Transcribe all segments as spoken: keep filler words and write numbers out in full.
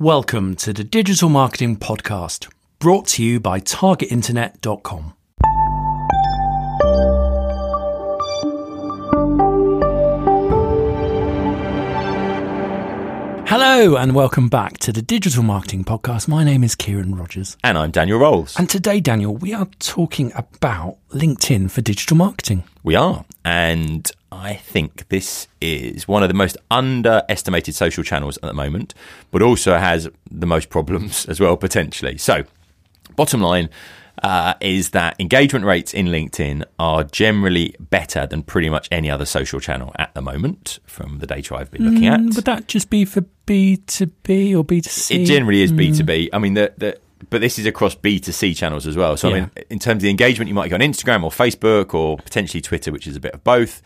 Welcome to the Digital Marketing Podcast, brought to you by Target Internet dot com. Hello and welcome back to the Digital Marketing Podcast. My name is Kieran Rogers. And I'm Daniel Rowles. And today, Daniel, we are talking about LinkedIn for digital marketing. We are. And I think this is one of the most underestimated social channels at the moment, but also has the most problems as well, potentially. So bottom line uh, is that engagement rates in LinkedIn are generally better than pretty much any other social channel at the moment from the data I've been looking mm, at. Would that just be for B two B or B two C? It generally is mm. B two B. I mean, the, the, but this is across B two C channels as well. So yeah. I mean, in terms of the engagement, you might go on Instagram or Facebook or potentially Twitter, which is a bit of both.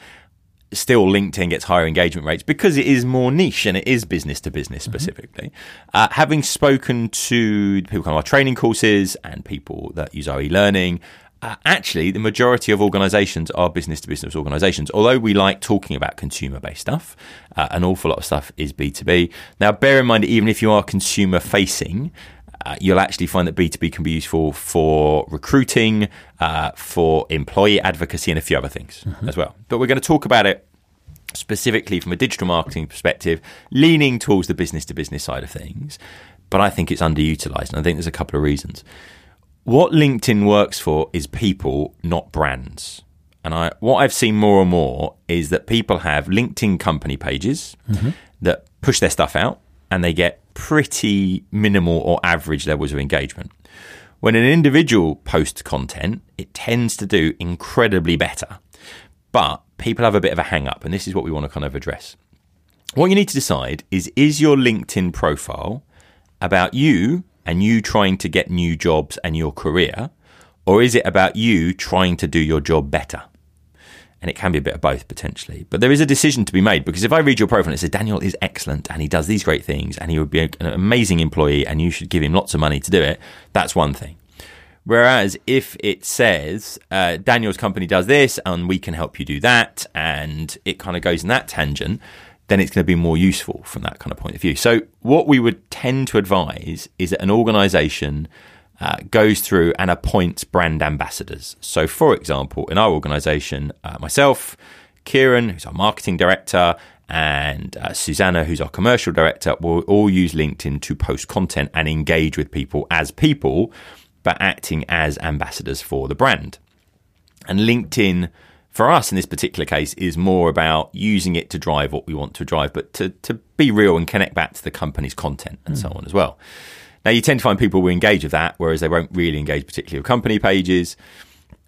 Still, LinkedIn gets higher engagement rates because it is more niche and it is business to business specifically. Mm-hmm. Uh, having spoken to people on our training courses and people that use our e-learning, uh, actually the majority of organisations are business to business organisations. Although we like talking about consumer based stuff, uh, an awful lot of stuff is B two B. Now, bear in mind, even if you are consumer facing, Uh, you'll actually find that B two B can be useful for recruiting, uh, for employee advocacy and a few other things mm-hmm. as well. But we're going to talk about it specifically from a digital marketing perspective, leaning towards the business-to-business side of things. But I think it's underutilized, and I think there's a couple of reasons. What LinkedIn works for is people, not brands. And I, what I've seen more and more is that people have LinkedIn company pages mm-hmm. that push their stuff out, and they get pretty minimal or average levels of engagement. When an individual posts content, it tends to do incredibly better. But people have a bit of a hang-up, and this is what we want to kind of address. What you need to decide is, is your LinkedIn profile about you and you trying to get new jobs and your career, or is it about you trying to do your job better? And it can be a bit of both potentially. But there is a decision to be made, because if I read your profile and it says Daniel is excellent and he does these great things and he would be an amazing employee and you should give him lots of money to do it, that's one thing. Whereas if it says uh, Daniel's company does this and we can help you do that, and it kind of goes in that tangent, then it's going to be more useful from that kind of point of view. So what we would tend to advise is that an organisation Uh, goes through and appoints brand ambassadors. So, for example, in our organisation, uh, myself, Kieran, who's our marketing director, and uh, Susanna, who's our commercial director, will all use LinkedIn to post content and engage with people as people, but acting as ambassadors for the brand. And LinkedIn, for us in this particular case, is more about using it to drive what we want to drive, but to, to be real and connect back to the company's content and mm. so on as well. Now, you tend to find people will engage with that, whereas they won't really engage particularly with company pages.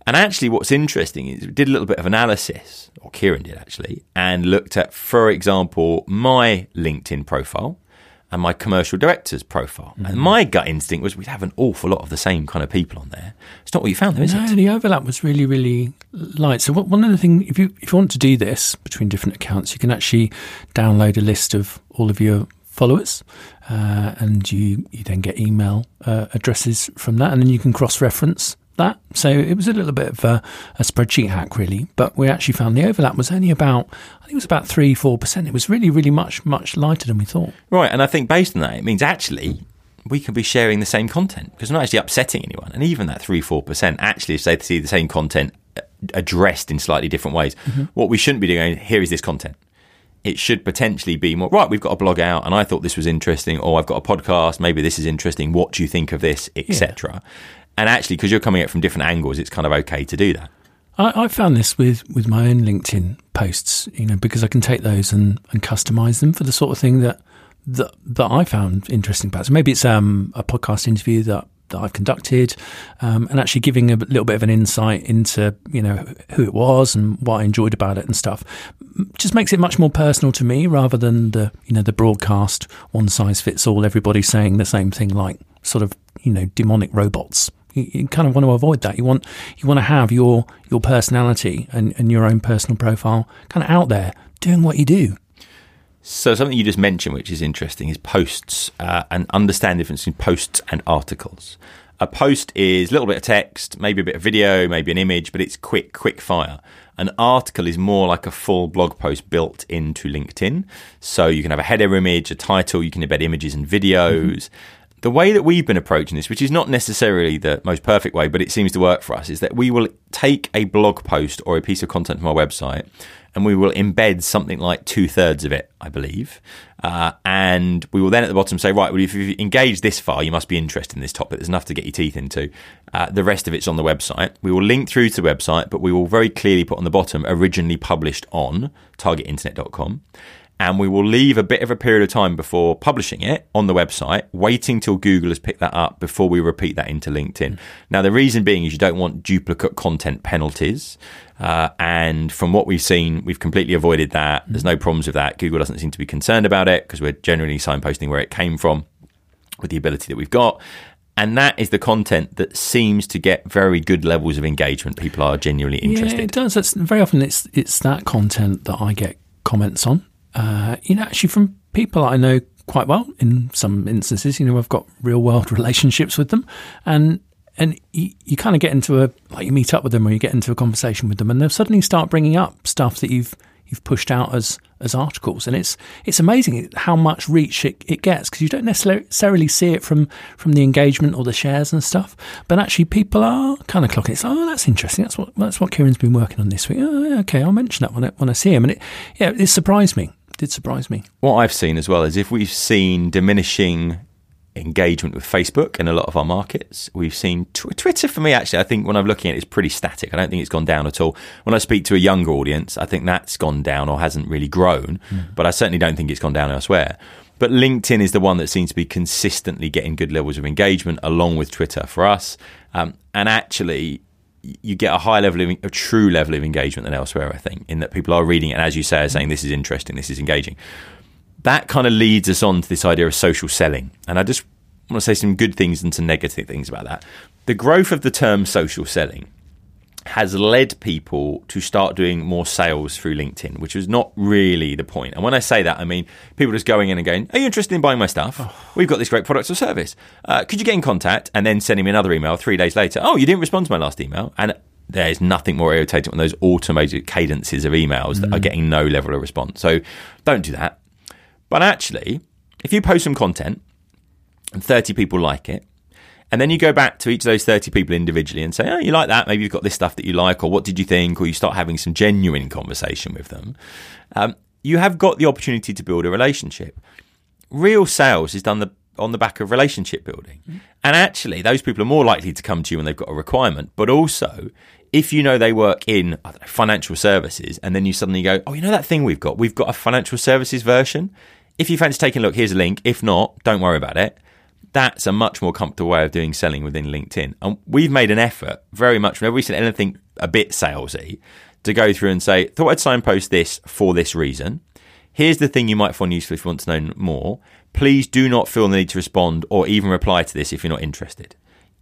And actually, what's interesting is we did a little bit of analysis, or Kieran did actually, and looked at, for example, my LinkedIn profile and my commercial director's profile. Mm-hmm. And my gut instinct was we'd have an awful lot of the same kind of people on there. It's not what you found though, is no, it? No, the overlap was really, really light. So what, one other thing, if you, if you want to do this between different accounts, you can actually download a list of all of your followers, uh, and you, you then get email uh, addresses from that, and then you can cross-reference that. So it was a little bit of a, a spreadsheet hack, really, but we actually found the overlap was only about, I think it was about three to four percent. It was really, really much, much lighter than we thought. Right, and I think based on that, it means actually we can be sharing the same content, because we're not actually upsetting anyone, and even that three to four percent actually, if they see the same content addressed in slightly different ways, mm-hmm. what we shouldn't be doing, here is this content. It should potentially be more, right, we've got a blog out and I thought this was interesting, or I've got a podcast, maybe this is interesting, what do you think of this, et cetera. Yeah. And actually, because you're coming at it from different angles, it's kind of okay to do that. I, I found this with, with my own LinkedIn posts, you know, because I can take those and, and customise them for the sort of thing that, that that I found interesting about. So maybe it's um, a podcast interview that, that I've conducted, um, and actually giving a little bit of an insight into, you know, who it was and what I enjoyed about it and stuff. Just makes it much more personal to me, rather than the, you know, the broadcast one size fits all, everybody saying the same thing, like sort of, you know, demonic robots. You, you kind of want to avoid that. You want you want to have your your personality and, and your own personal profile kind of out there doing what you do. So something you just mentioned, which is interesting, is posts, uh, and understand the difference between posts and articles. A post is a little bit of text, maybe a bit of video, maybe an image, but it's quick, quick fire. An article is more like a full blog post built into LinkedIn. So you can have a header image, a title, you can embed images and videos. Mm-hmm. The way that we've been approaching this, which is not necessarily the most perfect way, but it seems to work for us, is that we will take a blog post or a piece of content from our website and we will embed something like two-thirds of it, I believe. Uh, and we will then at the bottom say, right, well, if you've engaged this far, you must be interested in this topic. There's enough to get your teeth into. Uh, the rest of it's on the website. We will link through to the website, but we will very clearly put on the bottom, originally published on target internet dot com. And we will leave a bit of a period of time before publishing it on the website, waiting till Google has picked that up before we repeat that into LinkedIn. Mm. Now, the reason being is you don't want duplicate content penalties. Uh, and from what we've seen, we've completely avoided that. Mm. There's no problems with that. Google doesn't seem to be concerned about it because we're generally signposting where it came from with the ability that we've got. And that is the content that seems to get very good levels of engagement. People are genuinely interested. Yeah, it does. That's, very often it's, it's that content that I get comments on. Uh, you know, actually from people I know quite well in some instances, you know, I've got real world relationships with them, and and you, you kind of get into a, like you meet up with them or you get into a conversation with them and they'll suddenly start bringing up stuff that you've you've pushed out as, as articles. And it's it's amazing how much reach it, it gets, because you don't necessarily see it from, from the engagement or the shares and stuff, but actually people are kind of clocking. It's like, oh, that's interesting. That's what that's what Kieran's been working on this week. Oh, okay, I'll mention that when I, when I see him. And it, yeah, it surprised me. Did surprise me. What I've seen as well is if we've seen diminishing engagement with Facebook in a lot of our markets, we've seen tw- Twitter for me, actually, I think when I'm looking at it, it's pretty static. I don't think it's gone down at all. When I speak to a younger audience, I think that's gone down or hasn't really grown, mm. but I certainly don't think it's gone down elsewhere. But LinkedIn is the one that seems to be consistently getting good levels of engagement along with Twitter for us. Um, and actually, you get a high level of, a true level of engagement than elsewhere, I think, in that people are reading it and, as you say, are saying, this is interesting, this is engaging. That kind of leads us on to this idea of social selling. And I just want to say some good things and some negative things about that. The growth of the term social selling has led people to start doing more sales through LinkedIn, which was not really the point. And when I say that, I mean people just going in and going, are you interested in buying my stuff? Oh. We've got this great product or service. Uh, could you get in contact? And then sending me another email three days later. Oh, you didn't respond to my last email. And there is nothing more irritating than those automated cadences of emails mm. that are getting no level of response. So don't do that. But actually, if you post some content and thirty people like it, and then you go back to each of those thirty people individually and say, oh, you like that? Maybe you've got this stuff that you like, or what did you think? Or you start having some genuine conversation with them. Um, you have got the opportunity to build a relationship. Real sales is done the, on the back of relationship building. Mm-hmm. And actually, those people are more likely to come to you when they've got a requirement. But also, if you know they work in I don't know, financial services, and then you suddenly go, oh, you know that thing we've got? We've got a financial services version. If you fancy taking a look, here's a link. If not, don't worry about it. That's a much more comfortable way of doing selling within LinkedIn. And we've made an effort very much whenever we said anything a bit salesy to go through and say, thought I'd signpost this for this reason. Here's the thing you might find useful if you want to know more. Please do not feel the need to respond or even reply to this if you're not interested.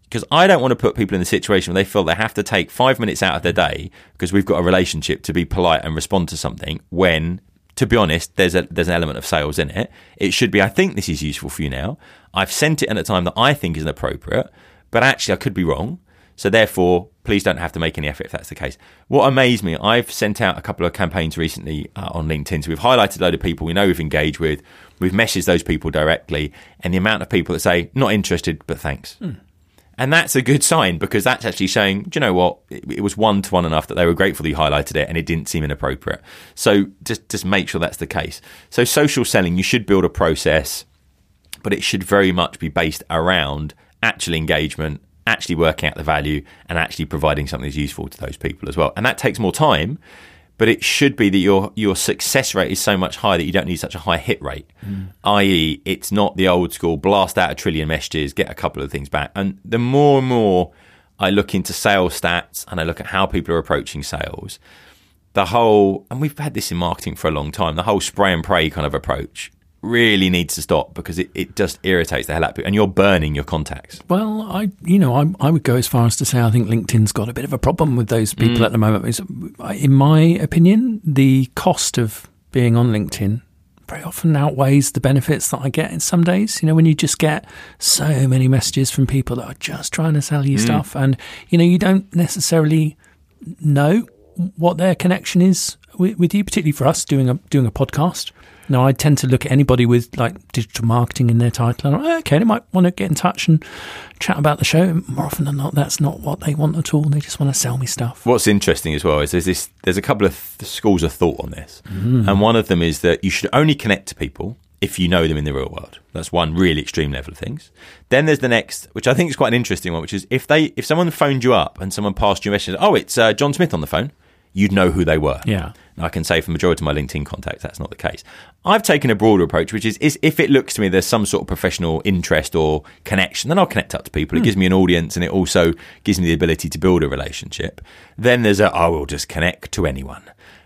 Because I don't want to put people in the situation where they feel they have to take five minutes out of their day because we've got a relationship to be polite and respond to something when, to be honest, there's a there's an element of sales in it. It should be, I think this is useful for you now. I've sent it at a time that I think is inappropriate, but actually I could be wrong. So therefore, please don't have to make any effort if that's the case. What amazed me, I've sent out a couple of campaigns recently uh, on LinkedIn. So we've highlighted a load of people we know we've engaged with. We've messaged those people directly. And the amount of people that say, not interested, but thanks. Mm. And that's a good sign because that's actually showing, do you know what, it, it was one-to-one enough that they were grateful that you highlighted it and it didn't seem inappropriate. So just, just make sure that's the case. So social selling, you should build a process, but it should very much be based around actual engagement, actually working out the value and actually providing something that's useful to those people as well. And that takes more time, but it should be that your your success rate is so much higher that you don't need such a high hit rate, mm. that is it's not the old school, blast out a trillion messages, get a couple of things back. And the more and more I look into sales stats and I look at how people are approaching sales, the whole, and we've had this in marketing for a long time, the whole spray and pray kind of approach really needs to stop because it, it just irritates the hell out of people and you're burning your contacts. Well, I you know, I I would go as far as to say I think LinkedIn's got a bit of a problem with those people mm. at the moment. It's, in my opinion, the cost of being on LinkedIn very often outweighs the benefits that I get in some days. You know, when you just get so many messages from people that are just trying to sell you mm. stuff and, you know, you don't necessarily know what their connection is with, with you, particularly for us doing a doing a podcast. Now, I tend to look at anybody with like digital marketing in their title, and I'm like, okay, they might want to get in touch and chat about the show. And more often than not, that's not what they want at all. They just want to sell me stuff. What's interesting as well is there's this. There's a couple of th- schools of thought on this, mm. and one of them is that you should only connect to people if you know them in the real world. That's one really extreme level of things. Then there's the next, which I think is quite an interesting one, which is if they if someone phoned you up and someone passed you a message, oh, it's uh, John Smith on the phone. You'd know who they were. Yeah. And I can say for the majority of my LinkedIn contacts, that's not the case. I've taken a broader approach, which is, is if it looks to me there's some sort of professional interest or connection, then I'll connect up to people. Mm. It gives me an audience and it also gives me the ability to build a relationship. Then there's a, I will just connect to anyone.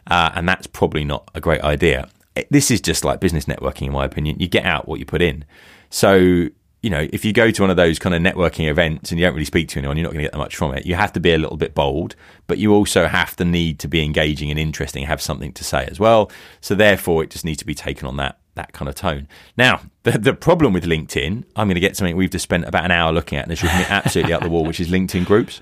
Uh, and that's probably not a great idea. It, this is just like business networking, in my opinion. You get out what you put in. So, you know, if you go to one of those kind of networking events and you don't really speak to anyone, you're not going to get that much from it. You have to be a little bit bold, but you also have to need to be engaging and interesting, have something to say as well. So therefore, it just needs to be taken on that that kind of tone. Now, the, the problem with LinkedIn, I'm going to get something we've just spent about an hour looking at, and it's driven me absolutely up the wall, which is LinkedIn groups.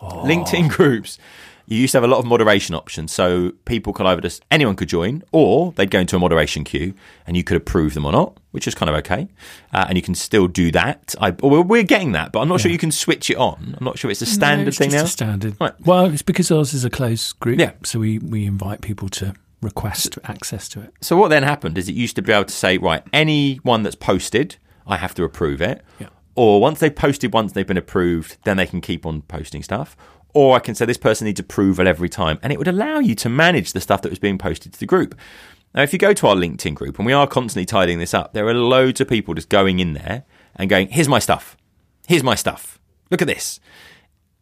Oh. LinkedIn groups. You used to have a lot of moderation options, so people could either just, anyone could join, or they'd go into a moderation queue and you could approve them or not, which is kind of okay. Uh, and you can still do that. I, well, we're getting that, but I'm not yeah. sure you can switch it on. I'm not sure it's a standard no, it's thing now. It's just a standard. Right. Well, it's because ours is a closed group, yeah. so we, we invite people to request access to it. So what then happened is it used to be able to say, right, anyone that's posted, I have to approve it. Yeah. Or once they've posted, once they've been approved, then they can keep on posting stuff. Or I can say this person needs approval every time. And it would allow you to manage the stuff that was being posted to the group. Now, if you go to our LinkedIn group, and we are constantly tidying this up, there are loads of people just going in there and going, here's my stuff. Here's my stuff. Look at this.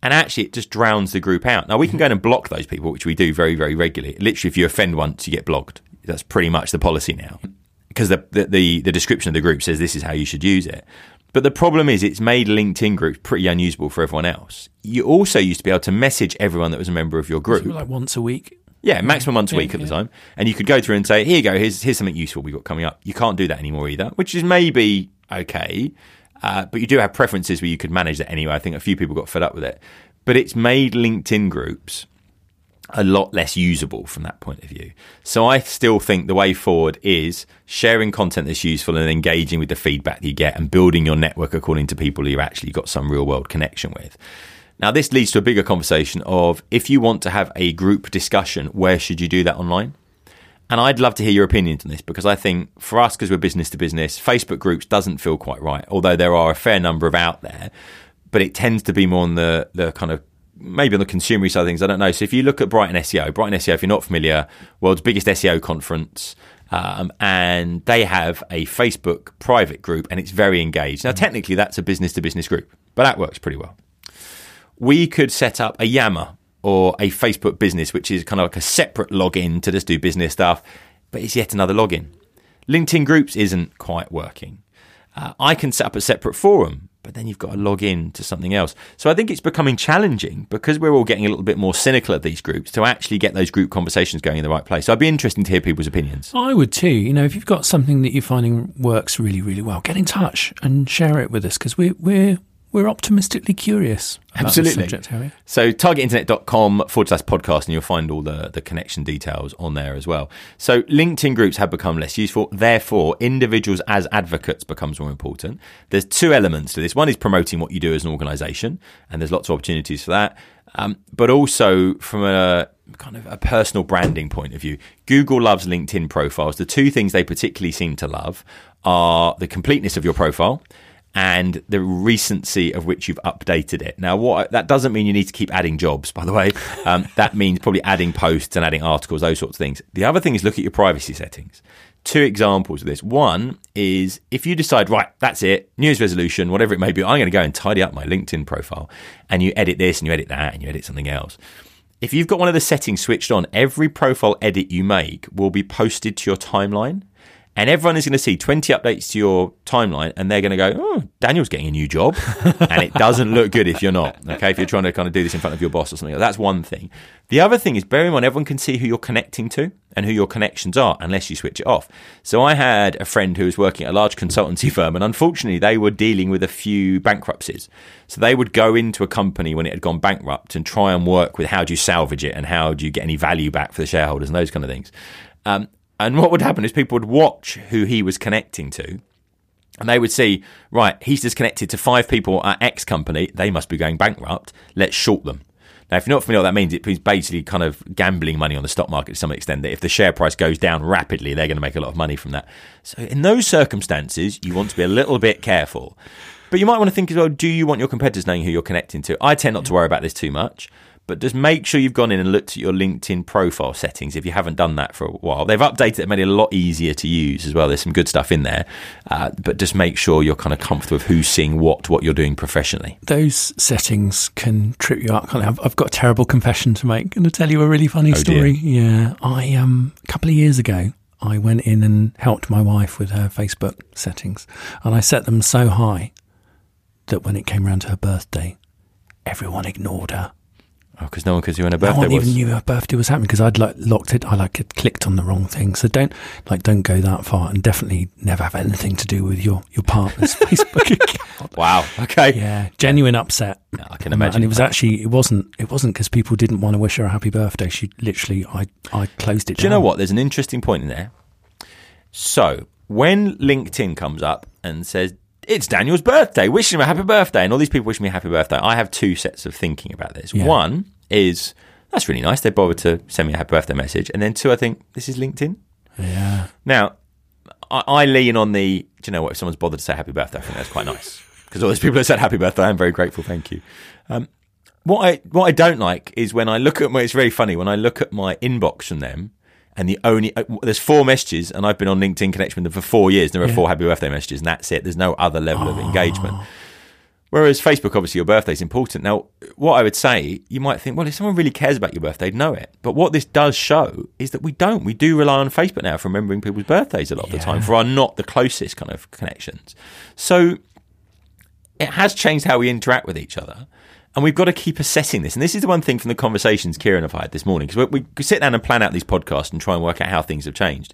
And actually, it just drowns the group out. Now, we can go in and block those people, which we do very, very regularly. Literally, if you offend once, you get blocked. That's pretty much the policy now. Because the, the, the, the description of the group says this is how you should use it. But the problem is it's made LinkedIn groups pretty unusable for everyone else. You also used to be able to message everyone that was a member of your group. Like once a week? Yeah, maximum once a week yeah, at yeah. the time. And you could go through and say, here you go, here's here's something useful we've got coming up. You can't do that anymore either, which is maybe okay. Uh, but you do have preferences where you could manage that anyway. I think a few people got fed up with it. But it's made LinkedIn groups a lot less usable from that point of view. So I still think the way forward is sharing content that's useful and engaging with the feedback you get and building your network according to people you've actually got some real world connection with. Now, this leads to a bigger conversation of if you want to have a group discussion, where should you do that online? And I'd love to hear your opinions on this, because I think for us, because we're business to business, Facebook groups doesn't feel quite right, although there are a fair number of out there, but it tends to be more on the, the kind of maybe on the consumer side of things, I don't know. So if you look at Brighton S E O, Brighton S E O, if you're not familiar, world's biggest S E O conference, um, and they have a Facebook private group and it's very engaged. Now, technically, that's a business-to-business group, but that works pretty well. We could set up a Yammer or a Facebook business, which is kind of like a separate login to just do business stuff, but it's yet another login. LinkedIn groups isn't quite working. Uh, I can set up a separate forum, but then you've got to log in to something else. So I think it's becoming challenging because we're all getting a little bit more cynical at these groups to actually get those group conversations going in the right place. So I'd be interested to hear people's opinions. I would too. You know, if you've got something that you're finding works really, really well, get in touch and share it with us, because we're, we're, we're optimistically curious about Absolutely. the subject area. So target internet dot com forward slash podcast, and you'll find all the, the connection details on there as well. So LinkedIn groups have become less useful. Therefore, individuals as advocates becomes more important. There's two elements to this. One is promoting what you do as an organisation, and there's lots of opportunities for that. Um, but also from a kind of a personal branding point of view, Google loves LinkedIn profiles. The two things they particularly seem to love are the completeness of your profile and the recency of which you've updated it. Now, what that doesn't mean you need to keep adding jobs, by the way. Um, that means probably adding posts and adding articles, those sorts of things. The other thing is look at your privacy settings. Two examples of this. One is if you decide, right, that's it, New Year's resolution, whatever it may be, I'm going to go and tidy up my LinkedIn profile, and you edit this and you edit that and you edit something else. If you've got one of the settings switched on, every profile edit you make will be posted to your timeline. And everyone is going to see twenty updates to your timeline and they're going to go, oh, Daniel's getting a new job. And it doesn't look good if you're not, okay, if you're trying to kind of do this in front of your boss or something. That's one thing. The other thing is, bear in mind, everyone can see who you're connecting to and who your connections are unless you switch it off. So I had a friend who was working at a large consultancy firm, and unfortunately they were dealing with a few bankruptcies. So they would go into a company when it had gone bankrupt and try and work with how do you salvage it and how do you get any value back for the shareholders and those kind of things. Um, And what would happen is people would watch who he was connecting to and they would see, right, he's just connected to five people at X company. They must be going bankrupt. Let's short them. Now, if you're not familiar with what that means, it's basically kind of gambling money on the stock market to some extent, that if the share price goes down rapidly, they're going to make a lot of money from that. So in those circumstances, you want to be a little bit careful. But you might want to think as well, do you want your competitors knowing who you're connecting to? I tend not to worry about this too much. But just make sure you've gone in and looked at your LinkedIn profile settings if you haven't done that for a while. They've updated it, made it a lot easier to use as well. There's some good stuff in there. Uh, but just make sure you're kind of comfortable with who's seeing what, what you're doing professionally. Those settings can trip you up, can't they? I've, I've got a terrible confession to make. I'm going to tell you a really funny oh, story. Dear. Yeah. I um, a couple of years ago, I went in and helped my wife with her Facebook settings. And I set them so high that when it came around to her birthday, everyone ignored her. Because oh, no one could see when her birthday was. No one even was. knew her birthday was happening, because I'd like locked it. I like had clicked on the wrong thing. So don't like don't go that far, and definitely never have anything to do with your, your partner's Facebook account. Wow. Okay. Yeah. Genuine upset. No, I can imagine. And it was actually it wasn't it wasn't because people didn't want to wish her a happy birthday. She literally I I closed it. Do down. You know what? There's an interesting point in there. So when LinkedIn comes up and says, it's Daniel's birthday, wishing him a happy birthday, and all these people wishing me a happy birthday, I have two sets of thinking about this. Yeah. One is, that's really nice, they bothered to send me a happy birthday message. And then two, I think, this is LinkedIn. Yeah. Now, I, I lean on the, do you know what, if someone's bothered to say happy birthday, I think that's quite nice. Because all those people that said happy birthday, I'm very grateful, thank you. Um, what I what I don't like is when I look at my, it's very funny, when I look at my inbox from them, and the only uh, there's four messages, and I've been on LinkedIn connection with them for four years. And there are yeah. four happy birthday messages, and that's it. There's no other level oh. of engagement. Whereas Facebook, obviously, your birthday is important. Now, what I would say, you might think, well, if someone really cares about your birthday, they'd know it. But what this does show is that we don't. We do rely on Facebook now for remembering people's birthdays a lot yeah. of the time for our not the closest kind of connections. So it has changed how we interact with each other. And we've got to keep assessing this. And this is the one thing from the conversations Kieran and I have had this morning, because we, we sit down and plan out these podcasts and try and work out how things have changed.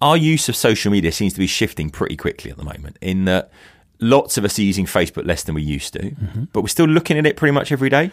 Our use of social media seems to be shifting pretty quickly at the moment, in that lots of us are using Facebook less than we used to, mm-hmm. but we're still looking at it pretty much every day.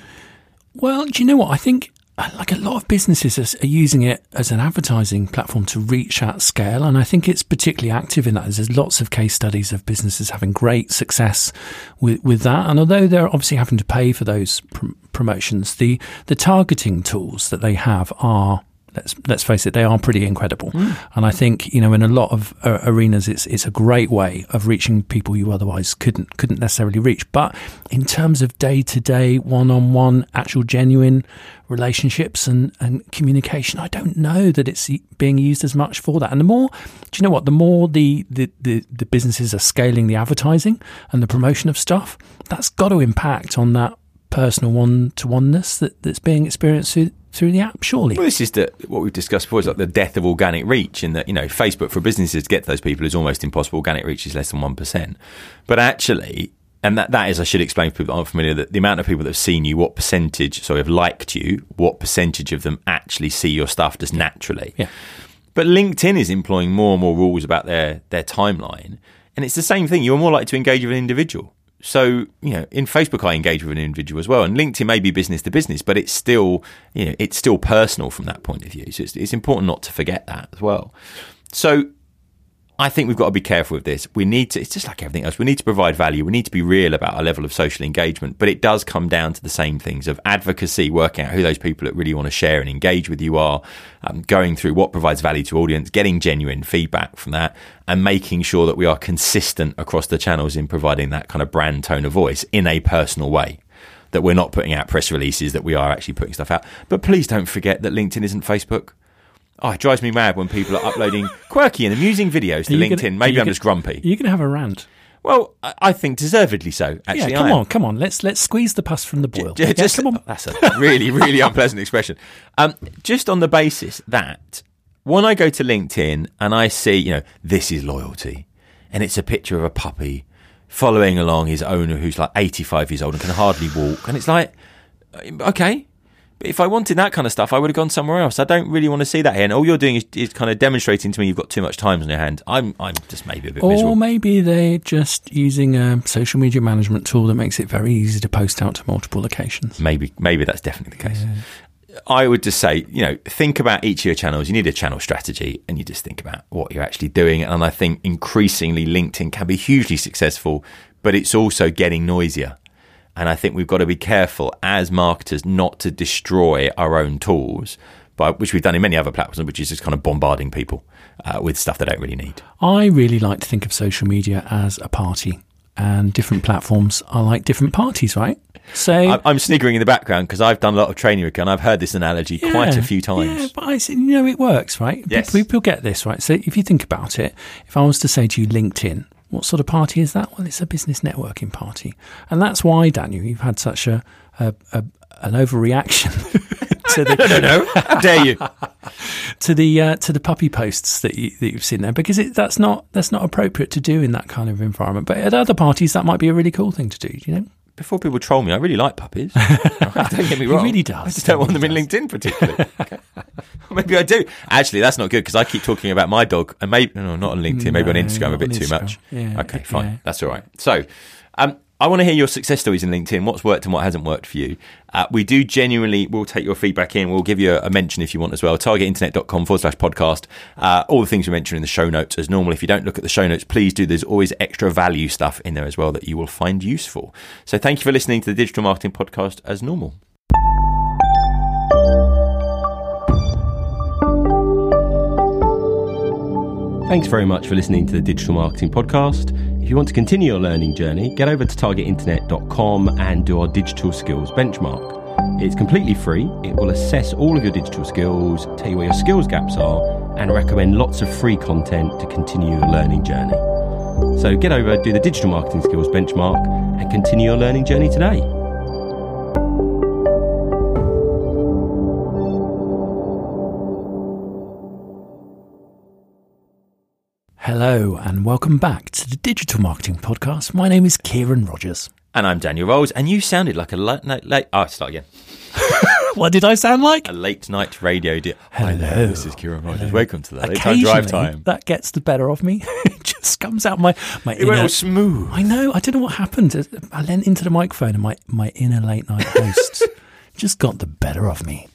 Well, do you know what? I think like a lot of businesses are using it as an advertising platform to reach at scale. And I think it's particularly active in that. There's lots of case studies of businesses having great success with, with that. And although they're obviously having to pay for those pr- promotions, the, the targeting tools that they have are, let's let's face it, they are pretty incredible. Mm. And I think, you know, in a lot of uh, arenas, it's it's a great way of reaching people you otherwise couldn't couldn't necessarily reach. But in terms of day-to-day, one-on-one, actual genuine relationships and, and communication, I don't know that it's being used as much for that. And the more, do you know what, the more the, the, the, the businesses are scaling the advertising and the promotion of stuff, that's got to impact on that personal one-to-oneness that, that's being experienced through through the app, surely. Well, this is the, what we've discussed before, is like the death of organic reach, in that, you know, Facebook for businesses to get to those people is almost impossible. Organic reach is less than one percent. But actually, and that, that is, I should explain to people that aren't familiar, that the amount of people that have seen you, what percentage, sorry, have liked you, what percentage of them actually see your stuff just naturally. Yeah. But LinkedIn is employing more and more rules about their their timeline. And it's the same thing. You're more likely to engage with an individual. So, you know, in Facebook, I engage with an individual as well. And LinkedIn may be business to business, but it's still, you know, it's still personal from that point of view. So it's, it's important not to forget that as well. So I think we've got to be careful with this. We need to, it's just like everything else. We need to provide value. We need to be real about our level of social engagement, but it does come down to the same things of advocacy, working out who those people that really want to share and engage with you are, um, going through what provides value to audience, getting genuine feedback from that, and making sure that we are consistent across the channels in providing that kind of brand tone of voice in a personal way, that we're not putting out press releases, that we are actually putting stuff out. But please don't forget that LinkedIn isn't Facebook. Oh, it drives me mad when people are uploading quirky and amusing videos to LinkedIn. Gonna, Maybe I'm gonna, just grumpy. You're going to have a rant. Well, I, I think deservedly so, actually. Yeah, come on, come on. Let's let's squeeze the pus from the boil. J- just, yeah, come on. That's a really, really unpleasant expression. Um, just on the basis that When I go to LinkedIn and I see, you know, this is loyalty, and it's a picture of a puppy following along his owner who's like eighty-five years old and can hardly walk, and it's like, okay, but if I wanted that kind of stuff, I would have gone somewhere else. I don't really want to see that here. And all you're doing is, is kind of demonstrating to me you've got too much time on your hand. I'm I'm just maybe a bit or miserable. Or maybe they're just using a social media management tool that makes it very easy to post out to multiple locations. Maybe maybe that's definitely the case. Yeah. I would just say, you know, think about each of your channels. You need a channel strategy, and you just think about what you're actually doing. And I think increasingly LinkedIn can be hugely successful, but it's also getting noisier. And I think we've got to be careful as marketers not to destroy our own tools, by, which we've done in many other platforms, which is just kind of bombarding people uh, with stuff they don't really need. I really like to think of social media as a party, and different platforms are like different parties, right? So I'm sniggering in the background because I've done a lot of training with, and I've heard this analogy yeah, quite a few times. Yeah, but I, you know, it works, right? Yes. People get this, right? So if you think about it, if I was to say to you LinkedIn, what sort of party is that? Well, it's a business networking party. And that's why, Daniel, you've had such a, a, a an overreaction to the... no, no, no. How dare you? to the uh, to the puppy posts that, you, that you've seen there, because it, that's not that's not appropriate to do in that kind of environment. But at other parties, that might be a really cool thing to do, you know? Before people troll me, I really like puppies. Don't get me wrong. He really does. I just don't want them in LinkedIn particularly. Okay. Maybe I do. Actually, that's not good because I keep talking about my dog. And maybe no, not on LinkedIn, maybe no, on Instagram a bit too Instagram. much. Yeah, okay, fine. Yeah. That's all right. So um, I want to hear your success stories in LinkedIn. What's worked and what hasn't worked for you? Uh, we do genuinely, we'll take your feedback in. We'll give you a, a mention if you want as well. Target Internet dot com forward slash podcast. Uh, all the things we mentioned in the show notes as normal. If you don't look at the show notes, please do. There's always extra value stuff in there as well that you will find useful. So thank you for listening to the Digital Marketing Podcast as normal. Thanks very much for listening to the Digital Marketing Podcast. If you want to continue your learning journey, get over to target internet dot com and do our digital skills benchmark. It's completely free. It will assess all of your digital skills, tell you where your skills gaps are, and recommend lots of free content to continue your learning journey. So get over, do the digital marketing skills benchmark, and continue your learning journey today. Hello and welcome back to the Digital Marketing Podcast. My name is Kieran Rogers. And I'm Daniel Rowles. And you sounded like a late night... Late, oh, start again. What did I sound like? A late night radio... De- Hello. Hello. This is Kieran Rogers. Hello. Welcome to the Late Night Drive Time. That gets the better of me. It just comes out my... my it inner, went all smooth. I know. I don't know what happened. I leant into the microphone and my, my inner late night host just got the better of me.